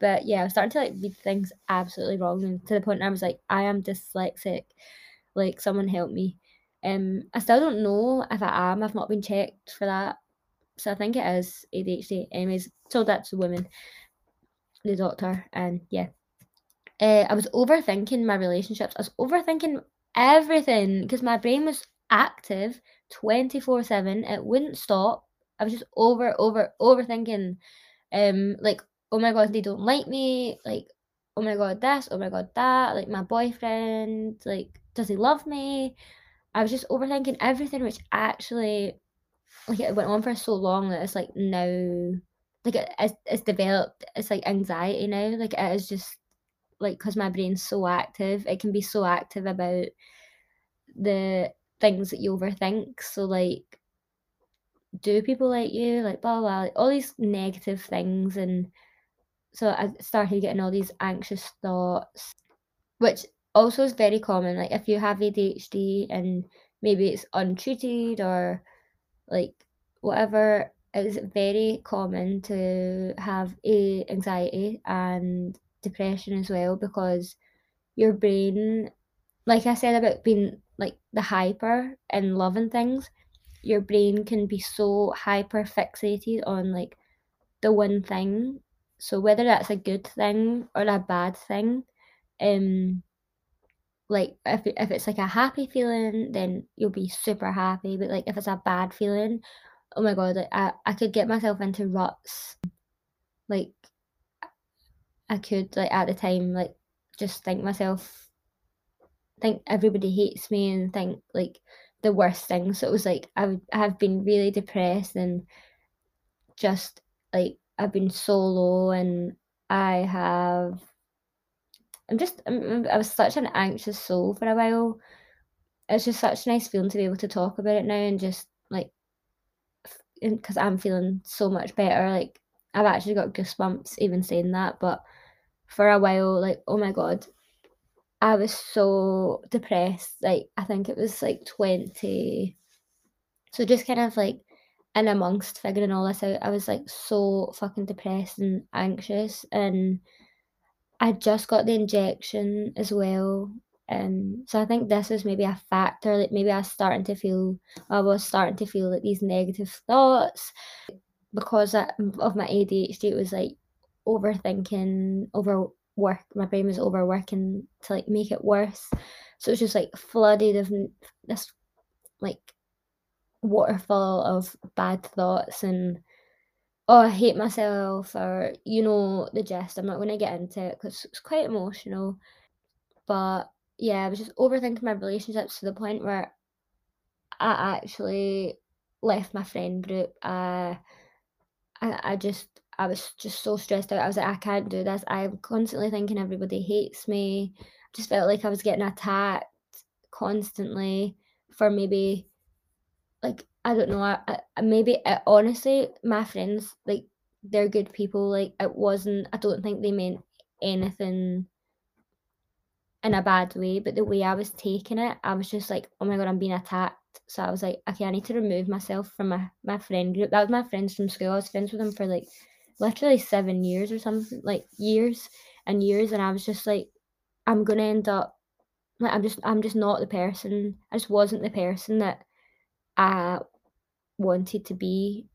But yeah, I was starting to like read things absolutely wrong, and to the point where I was like, I am dyslexic. Like, someone help me. Um, I still don't know if I am. I've not been checked for that. So I think it is A D H D. Anyways, told that to the woman, the doctor, and yeah. Uh, I was overthinking my relationships. I was overthinking everything because my brain was active twenty-four seven. It wouldn't stop. I was just over, over, overthinking. Um, like, oh my god, they don't like me. Like, oh my god, this. Oh my god, that. Like, my boyfriend. Like, does he love me? I was just overthinking everything, which actually, like, it went on for so long that it's like now, like it, it's, it's developed, it's like anxiety now. Like, it is just like, because my brain's so active, it can be so active about the things that you overthink. So like, do people like you? Like, blah, blah, blah. Like, all these negative things. And so I started getting all these anxious thoughts, which also is very common. Like, if you have A D H D and maybe it's untreated or like whatever, it's very common to have a anxiety and depression as well, because your brain, like I said about being like the hyper and loving things, your brain can be so hyper fixated on like the one thing. So whether that's a good thing or a bad thing, um like if if it's like a happy feeling, then you'll be super happy. But like if it's a bad feeling, oh my god, like I, I could get myself into ruts. Like I could, like at the time, like just think myself, think everybody hates me and think like the worst thing. So it was like I would I have been really depressed and just like I've been so low, and I have I'm just, I'm, I was such an anxious soul for a while. It's just such a nice feeling to be able to talk about it now, and just like, because I'm feeling so much better. Like, I've actually got goosebumps even saying that, but for a while, like, oh my God, I was so depressed. Like, I think it was like twenty. So just kind of like in amongst figuring all this out, I was like so fucking depressed and anxious, and I just got the injection as well. Um, so I think this is maybe a factor. Like, maybe I was starting to feel, I was starting to feel like these negative thoughts because of my A D H D. It was like overthinking, overwork. My brain was overworking to like make it worse. So it was just like flooded of this like waterfall of bad thoughts and, oh, I hate myself, or, you know, the gist. I'm not going to get into it because it's quite emotional, but yeah, I was just overthinking my relationships to the point where I actually left my friend group. Uh, I, I just, I was just so stressed out. I was like, I can't do this. I'm constantly thinking everybody hates me. I just felt like I was getting attacked constantly for maybe, like, I don't know, I, I, maybe, I, honestly, my friends, like, they're good people. Like, it wasn't, I don't think they meant anything in a bad way, but the way I was taking it, I was just like, oh my God, I'm being attacked. So I was like, okay, I need to remove myself from my, my friend group. That was my friends from school. I was friends with them for like literally seven years or something, like years and years. And I was just like, I'm going to end up, like, I'm just, I'm just not the person. I just wasn't the person that I wanted to be.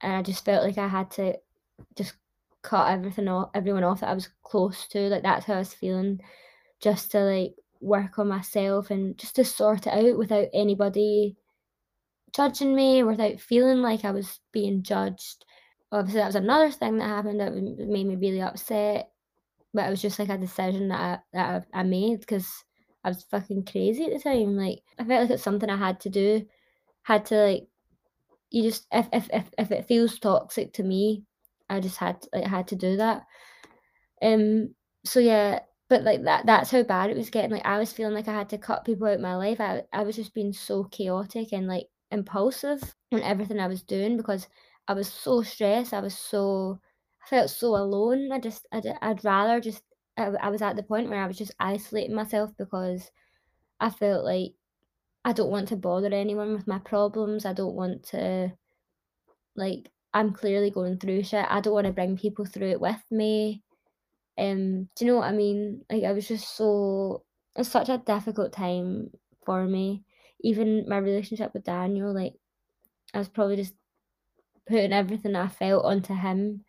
And I just felt like I had to just cut everything off, everyone off that I was close to. Like, that's how I was feeling, just to like work on myself and just to sort it out without anybody judging me, without feeling like I was being judged. Obviously, that was another thing that happened that made me really upset, but it was just like a decision that I, that I, I made because I was fucking crazy at the time. Like, I felt like it's something I had to do, had to like, you just, if if if, if it feels toxic to me, I just had to, like, had to do that. Um. So yeah, but like that that's how bad it was getting. Like, I was feeling like I had to cut people out of my life. I I was just being so chaotic and like impulsive in everything I was doing because I was so stressed. I was so I felt so alone. I just I'd, I'd rather just I, I was at the point where I was just isolating myself because I felt like I don't want to bother anyone with my problems. I don't want to like. I'm clearly going through shit. I don't want to bring people through it with me. Um, do you know what I mean? Like, I was just so... It's such a difficult time for me. Even my relationship with Daniel, like, I was probably just putting everything I felt onto him.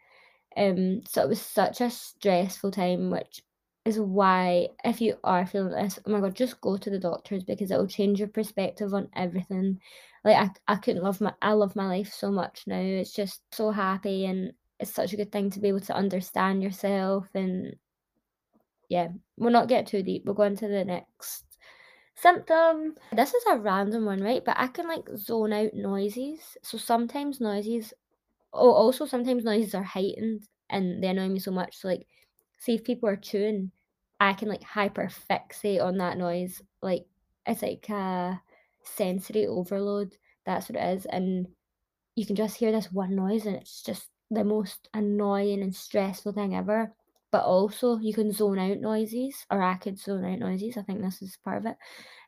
Um, so it was such a stressful time, which is why, if you are feeling this, oh my God, just go to the doctors because it will change your perspective on everything. Like, I, I couldn't love my, I love my life so much now. It's just so happy, and it's such a good thing to be able to understand yourself. And yeah, we'll not get too deep. We'll go into the next symptom. This is a random one, right? But I can like zone out noises. So sometimes noises, oh, also sometimes noises are heightened and they annoy me so much. So like, see if people are chewing, I can like hyper fixate on that noise. Like, it's like a sensory overload. That's what it is. And you can just hear this one noise and it's just the most annoying and stressful thing ever. But also you can zone out noises, or I could zone out noises. I think this is part of it.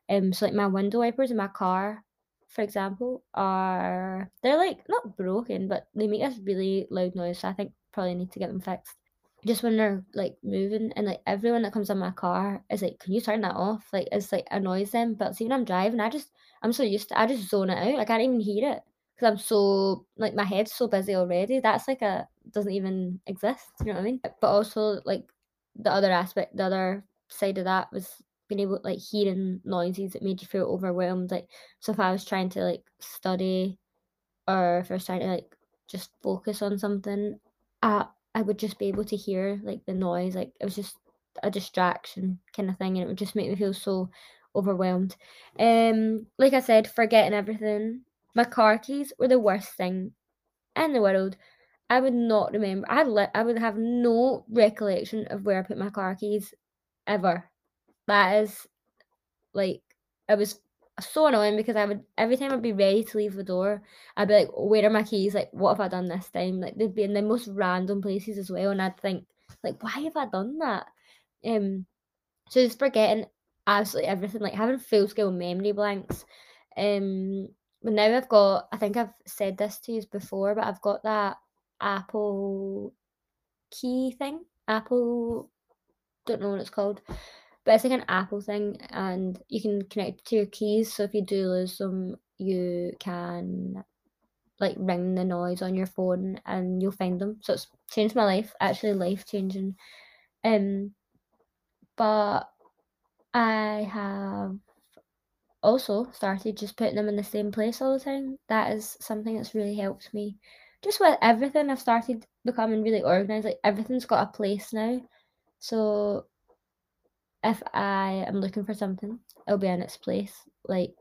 Um, so like my window wipers in my car, for example, are, they're like not broken, but they make this really loud noise. So I think probably need to get them fixed. Just when they're like moving, and like everyone that comes in my car is like, can you turn that off? Like, it's like annoys them. But see, when I'm driving, I just I'm so used to I just zone it out. I can't even hear it because I'm so like my head's so busy already. That's like a doesn't even exist. You know what I mean? But also like the other aspect, the other side of that was being able like hearing noises that made you feel overwhelmed. Like, so if I was trying to like study, or if I was trying to like just focus on something, I. I would just be able to hear like the noise. Like, it was just a distraction kind of thing, and it would just make me feel so overwhelmed. Um, like I said, forgetting everything. My car keys were the worst thing in the world. I would not remember. I li- I would have no recollection of where I put my car keys ever. That is, like, I was so annoying because I would, every time I'd be ready to leave the door, I'd be like, where are my keys? Like, what have I done this time? Like, they'd be in the most random places as well, and I'd think, like, why have I done that? Um, so just forgetting absolutely everything, like having full-scale memory blanks. Um, but now I've got, I think I've said this to you before, but I've got that Apple key thing. Apple, don't know what it's called, but it's like an Apple thing, and you can connect to your keys, so if you do lose them, you can, like, ring the noise on your phone and you'll find them. So it's changed my life, actually life-changing. Um, but I have also started just putting them in the same place all the time. That is something that's really helped me. Just with everything, I've started becoming really organised. Like, everything's got a place now. So if I am looking for something, it'll be in its place. Like,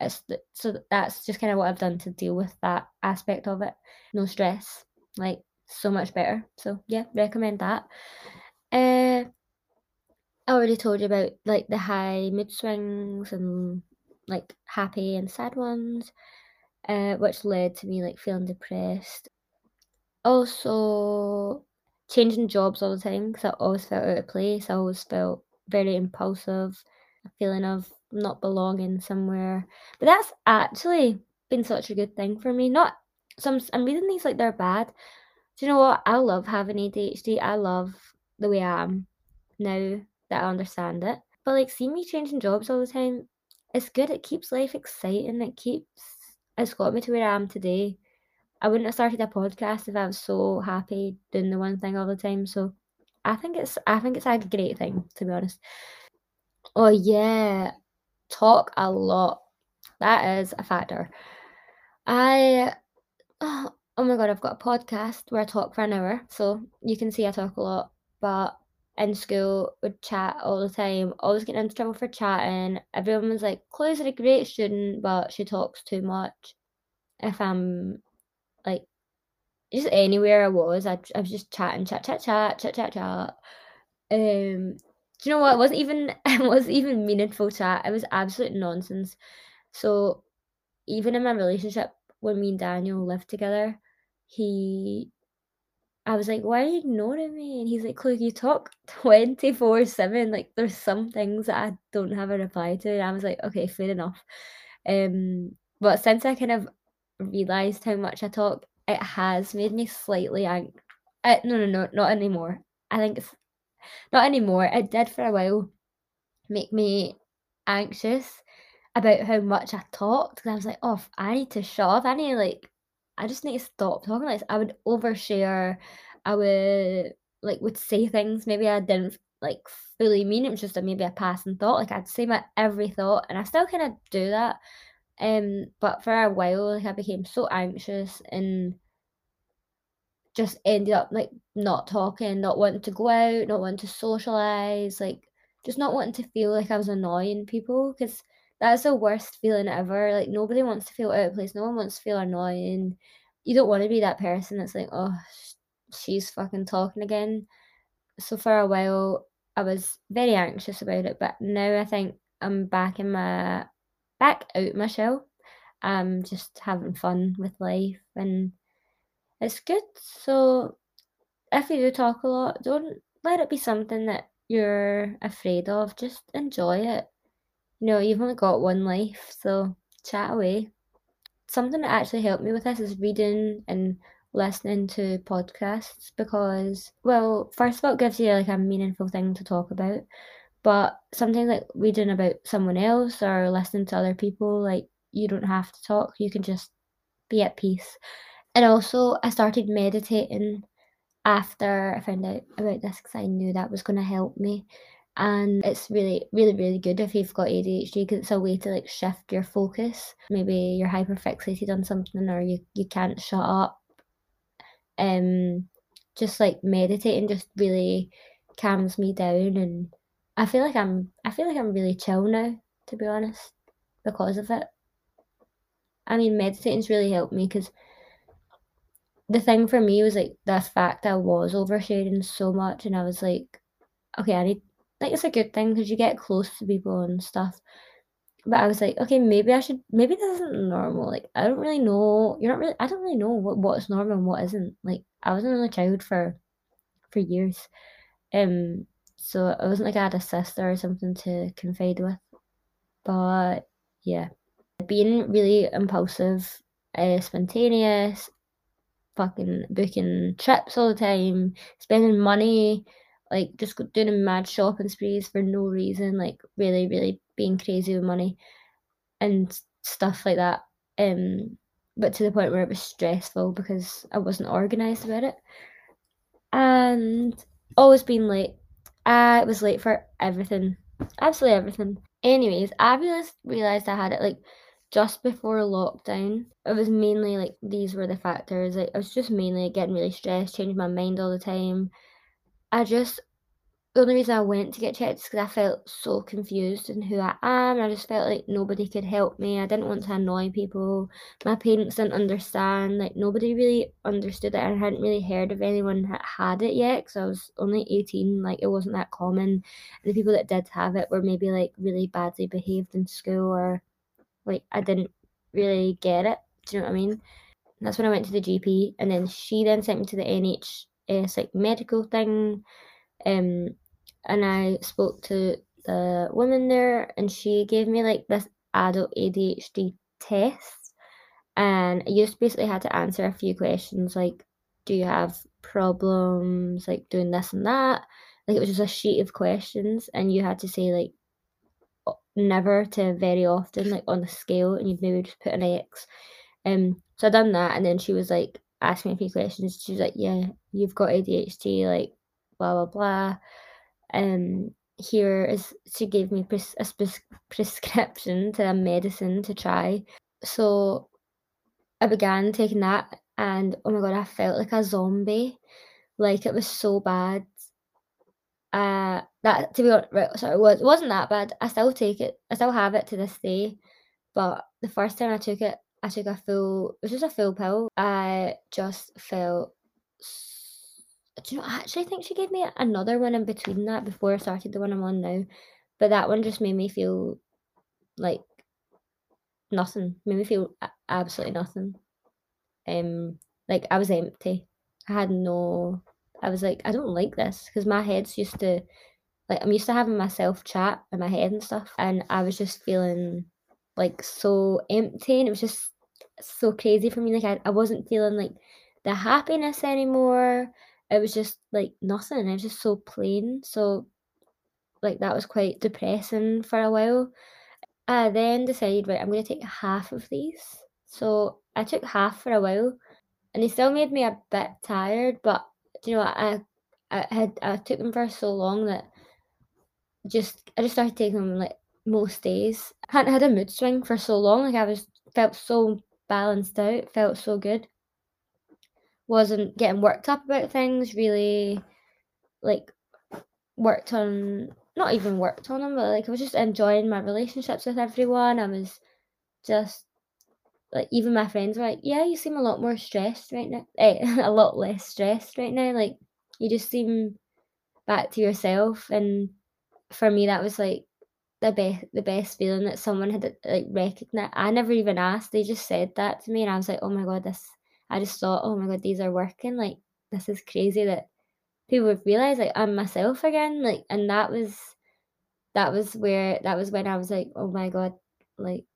it's th- so that's just kind of what I've done to deal with that aspect of it. No stress, like, so much better. So yeah, recommend that. Uh, I already told you about, like, the high mood swings and, like, happy and sad ones, uh, which led to me, like, feeling depressed. Also, changing jobs all the time because I always felt out of place. I always felt very impulsive, a feeling of not belonging somewhere. But that's actually been such a good thing for me. Not some I'm reading these like they're bad. Do you know what? I love having A D H D. I love the way I am now that I understand it. But, like, seeing me changing jobs all the time, it's good. It keeps life exciting. It keeps it's got me to where I am today. I wouldn't have started a podcast if I was so happy doing the one thing all the time. So I think it's I think it's a great thing, to be honest. Oh yeah, talk a lot. That is a factor. I oh, oh my god, I've got a podcast where I talk for an hour, so you can see I talk a lot. But in school, would chat all the time. Always getting into trouble for chatting. Everyone was like, "Chloe's a great student, but she talks too much." If I'm like. Just anywhere I was, I, I was just chatting, chat, chat, chat, chat, chat, chat. Um, do you know what? It wasn't even it wasn't even meaningful chat. It was absolute nonsense. So even in my relationship, when me and Daniel lived together, he, I was like, "Why are you ignoring me?" And he's like, "Chloe, you talk twenty-four seven. Like, there's some things that I don't have a reply to." And I was like, "Okay, fair enough." Um, but since I kind of realised how much I talk, it has made me slightly angry. Uh, no, no, no, not anymore. I think it's not anymore. It did for a while make me anxious about how much I talked. Because I was like, oh, I need to shut up. I need, like, I just need to stop talking like this. I would overshare. I would, like, would say things maybe I didn't, like, fully mean. It was just a, maybe a passing thought. Like, I'd say my every thought. And I still kind of do that. Um, but for a while, like, I became so anxious and just ended up, like, not talking, not wanting to go out, not wanting to socialise, like, just not wanting to feel like I was annoying people, because that's the worst feeling ever. Like, nobody wants to feel out of place. No one wants to feel annoying. You don't want to be that person that's like, oh, she's fucking talking again. So for a while, I was very anxious about it, but now I think I'm back in my... back out my shell. I'm just having fun with life and it's good. So if you do talk a lot, don't let it be something that you're afraid of. Just enjoy it. You know, you've only got one life, so chat away. Something that actually helped me with this is reading and listening to podcasts because, well, first of all, it gives you, like, a meaningful thing to talk about. But something like reading about someone else or listening to other people, like, you don't have to talk. You can just be at peace. And also, I started meditating after I found out about this because I knew that was going to help me. And it's really, really, really good if you've got A D H D because it's a way to, like, shift your focus. Maybe you're hyperfixated on something or you, you can't shut up. Um, just, like, meditating just really calms me down and... I feel like I'm I feel like I'm really chill now, to be honest, because of it. I mean, meditating's really helped me because the thing for me was like the fact that I was oversharing so much, and I was like, okay, I need, like, it's a good thing because you get close to people and stuff. But I was like, okay, maybe I should, maybe this isn't normal. Like, I don't really know. You're not really, I don't really know what, what's normal and what isn't. Like, I was an only child for, for years. Um, so it wasn't like I had a sister or something to confide with. But yeah, being really impulsive, uh, spontaneous, fucking booking trips all the time, spending money, like just doing a mad shopping sprees for no reason, like really, really being crazy with money and stuff like that. Um, but to the point where it was stressful because I wasn't organised about it. And always being late. I was late for everything, absolutely everything. Anyways, I realised, realised I had it like just before lockdown. It was mainly like these were the factors. Like, I was just mainly like, getting really stressed, changing my mind all the time. I just, the only reason I went to get checked is because I felt so confused in who I am. I just felt like nobody could help me. I didn't want to annoy people. My parents didn't understand. Like, nobody really understood it. I hadn't really heard of anyone that had it yet because I was only eighteen. Like, it wasn't that common. And the people that did have it were maybe, like, really badly behaved in school, or, like, I didn't really get it. Do you know what I mean? And that's when I went to the G P. And then she then sent me to the N H S. It's like medical thing, um, and I spoke to the woman there, and she gave me like this adult A D H D test, and you just basically had to answer a few questions like, do you have problems like doing this and that? Like, it was just a sheet of questions, and you had to say like never to very often, like on the scale, and you'd maybe just put an X. Um, so I done that, and then she was like, asked me a few questions. She was like, yeah, you've got A D H D, like, blah, blah, blah. Um, here is, she gave me pres- a pres- prescription to a medicine to try. So I began taking that, and oh my God, I felt like a zombie. Like, it was so bad. Uh, that, to be honest, right, sorry, it was, wasn't that bad. I still take it. I still have it to this day. But the first time I took it, I took a full, it was just a full pill. I just felt, do you know, I actually think she gave me another one in between that before I started the one I'm on now. But that one just made me feel like nothing, made me feel absolutely nothing. Um, Like, I was empty. I had no, I was like, I don't like this, because my head's used to, like, I'm used to having myself chat in my head and stuff. And I was just feeling like so empty, and it was just so crazy for me. Like, I, I wasn't feeling like the happiness anymore. It was just like nothing. It was just so plain. So like, that was quite depressing for a while. I then decided, right, I'm going to take half of these. So I took half for a while, and they still made me a bit tired, but you know, I I had I took them for so long that just I just started taking them like most days. I hadn't had a mood swing for so long. Like, I was felt so balanced out, felt so good. Wasn't getting worked up about things, really, like, worked on, not even worked on them, but like, I was just enjoying my relationships with everyone. I was just, like, even my friends were like, yeah, you seem a lot more stressed right now, eh, a lot less stressed right now, like, you just seem back to yourself. And for me, that was like, the best the best feeling that someone had, like, recognized. I never even asked, they just said that to me, and I was like, oh my God, this, I just thought, oh my God, these are working, like, this is crazy that people would realize, like, I'm myself again, like. And that was, that was where, that was when I was like, oh my God, like,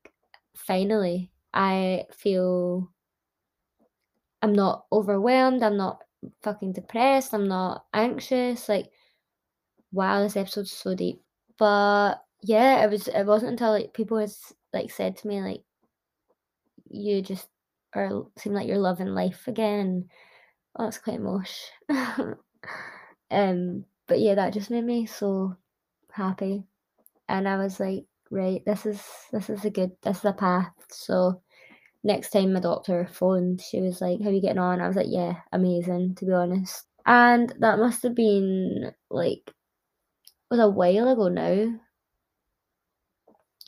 finally, I feel, I'm not overwhelmed, I'm not fucking depressed, I'm not anxious, like, wow, this episode's so deep. But yeah, it was, it wasn't until like people had like said to me, like, you just are, seem like you're loving life again. Oh, that's quite mosh. um, but yeah, that just made me so happy, and I was like, right, this is this is a good, this is a path. So next time my doctor phoned, she was like, "How are you getting on?" I was like, "Yeah, amazing, to be honest." And that must have been like, it was a while ago now.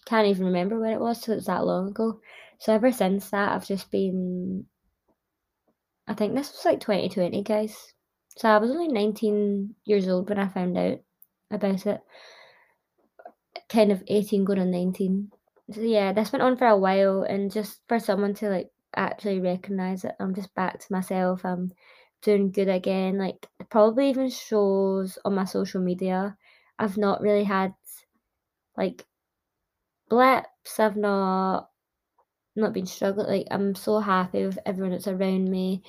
Can't even remember when it was, so it's that long ago. So ever since that, I've just been I think this was like twenty twenty, guys. So I was only nineteen years old when I found out about it. Kind of eighteen going on nineteen. So yeah, this went on for a while, and just for someone to like actually recognise it, I'm just back to myself, I'm doing good again. Like, it probably even shows on my social media. I've not really had like blips, I've not not been struggling. Like, I'm so happy with everyone that's around me.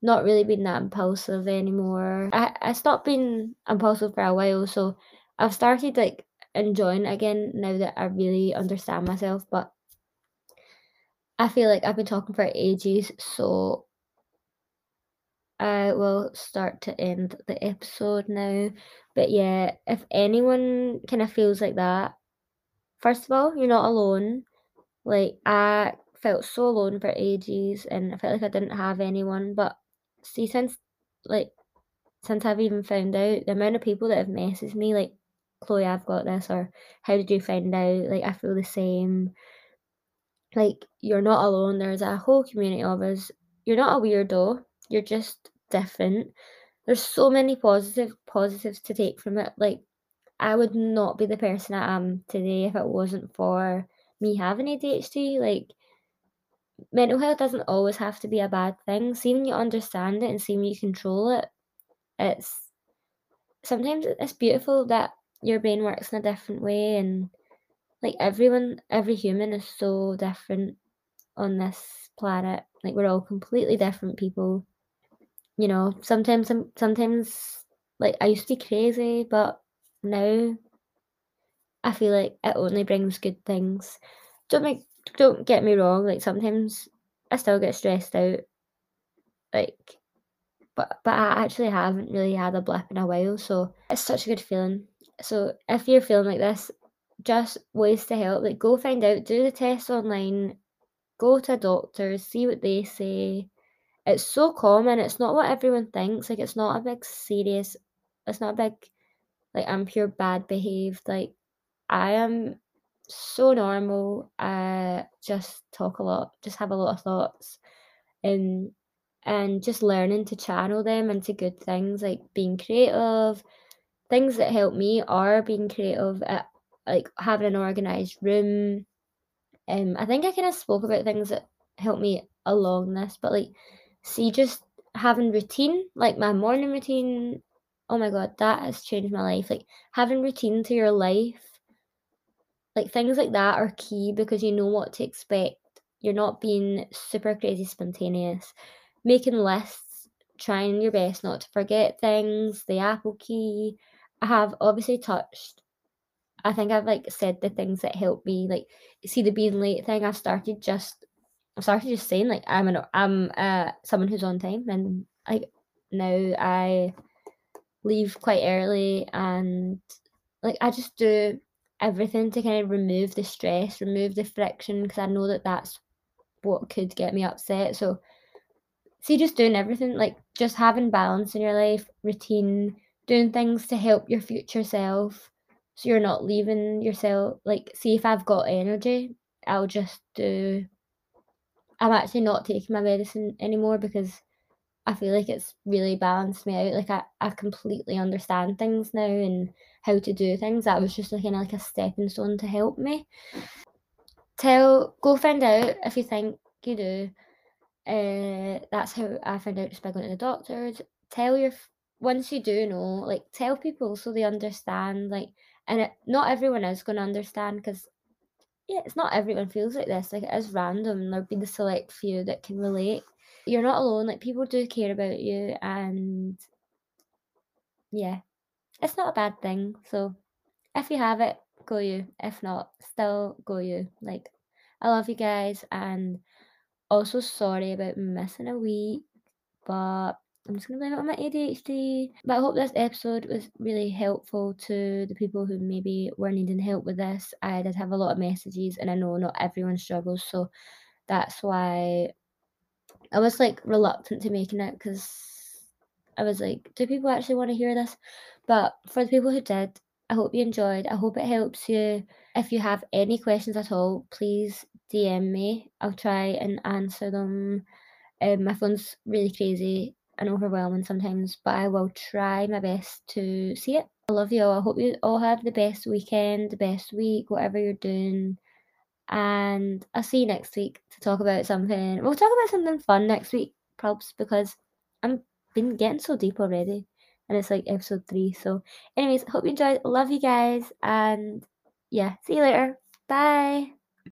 Not really been that impulsive anymore. I, I stopped being impulsive for a while, so I've started like enjoying it again now that I really understand myself. But I feel like I've been talking for ages, so I will start to end the episode now. But yeah, if anyone kind of feels like that, first of all, you're not alone. Like, I felt so alone for ages, and I felt like I didn't have anyone. But see, since like since I've even found out, the amount of people that have messaged me like, Chloe, I've got this, or how did you find out? Like, I feel the same. Like, you're not alone. There's a whole community of us. You're not a weirdo. You're just different. There's so many positive positives to take from it. Like, I would not be the person I am today if it wasn't for me having A D H D. Like, mental health doesn't always have to be a bad thing. See when you understand it and see when you control it. It's sometimes it's beautiful that your brain works in a different way, and like everyone, every human is so different on this planet. Like, we're all completely different people. You know, sometimes, sometimes like I used to be crazy, but now I feel like it only brings good things. Don't make, don't get me wrong. Like, sometimes I still get stressed out. Like, but but I actually haven't really had a blip in a while, so it's such a good feeling. So if you're feeling like this, just ways to help. Like, go find out, do the test online, go to a doctor, see what they say. It's so common. It's not what everyone thinks. Like, it's not a big serious, it's not a big, like, I'm pure bad behaved. Like, I am so normal. I just talk a lot, just have a lot of thoughts. And, and just learning to channel them into good things, like being creative. Things that help me are being creative, at, like having an organised room. Um, I think I kind of spoke about things that help me along this, but like, see, just having routine, like my morning routine. Oh my God, that has changed my life. Like, having routine to your life, like things like that are key, because you know what to expect. You're not being super crazy spontaneous. Making lists, trying your best not to forget things, the Apple key. I have obviously touched, I think I've like said the things that help me, like see the being late thing. I've started just, I've started just saying like I'm an, I'm uh someone who's on time, and like now I leave quite early, and like I just do everything to kind of remove the stress, remove the friction, because I know that that's what could get me upset. So see, just doing everything, like just having balance in your life, routine, doing things to help your future self. So you're not leaving yourself, like, see, if I've got energy, I'll just do, I'm actually not taking my medicine anymore, because I feel like it's really balanced me out. Like, I, I completely understand things now and how to do things. That was just like, kind of like a stepping stone to help me. Tell, go find out if you think you do. Uh, that's how I found out, just by going to the doctors. Tell your, once you do know, like, tell people so they understand, like, and it, not everyone is going to understand, because, yeah, it's not everyone feels like this. Like, it is random. There'll be the select few that can relate. You're not alone. Like, people do care about you, and, yeah, it's not a bad thing. So, if you have it, go you. If not, still go you. Like, I love you guys, and also sorry about missing a week, but I'm just going to blame it on my A D H D. But I hope this episode was really helpful to the people who maybe were needing help with this. I did have a lot of messages, and I know not everyone struggles, so that's why I was, like, reluctant to making it, because I was like, do people actually want to hear this? But for the people who did, I hope you enjoyed. I hope it helps you. If you have any questions at all, please D M me. I'll try and answer them. Um, my phone's really crazy and overwhelming sometimes, but I will try my best to see it. I love you all. I hope you all have the best weekend, the best week, whatever you're doing. And I'll see you next week to talk about something. We'll talk about something fun next week, probs, because I've been getting so deep already. And it's like episode three. So anyways, hope you enjoyed. Love you guys. And yeah, see you later. Bye.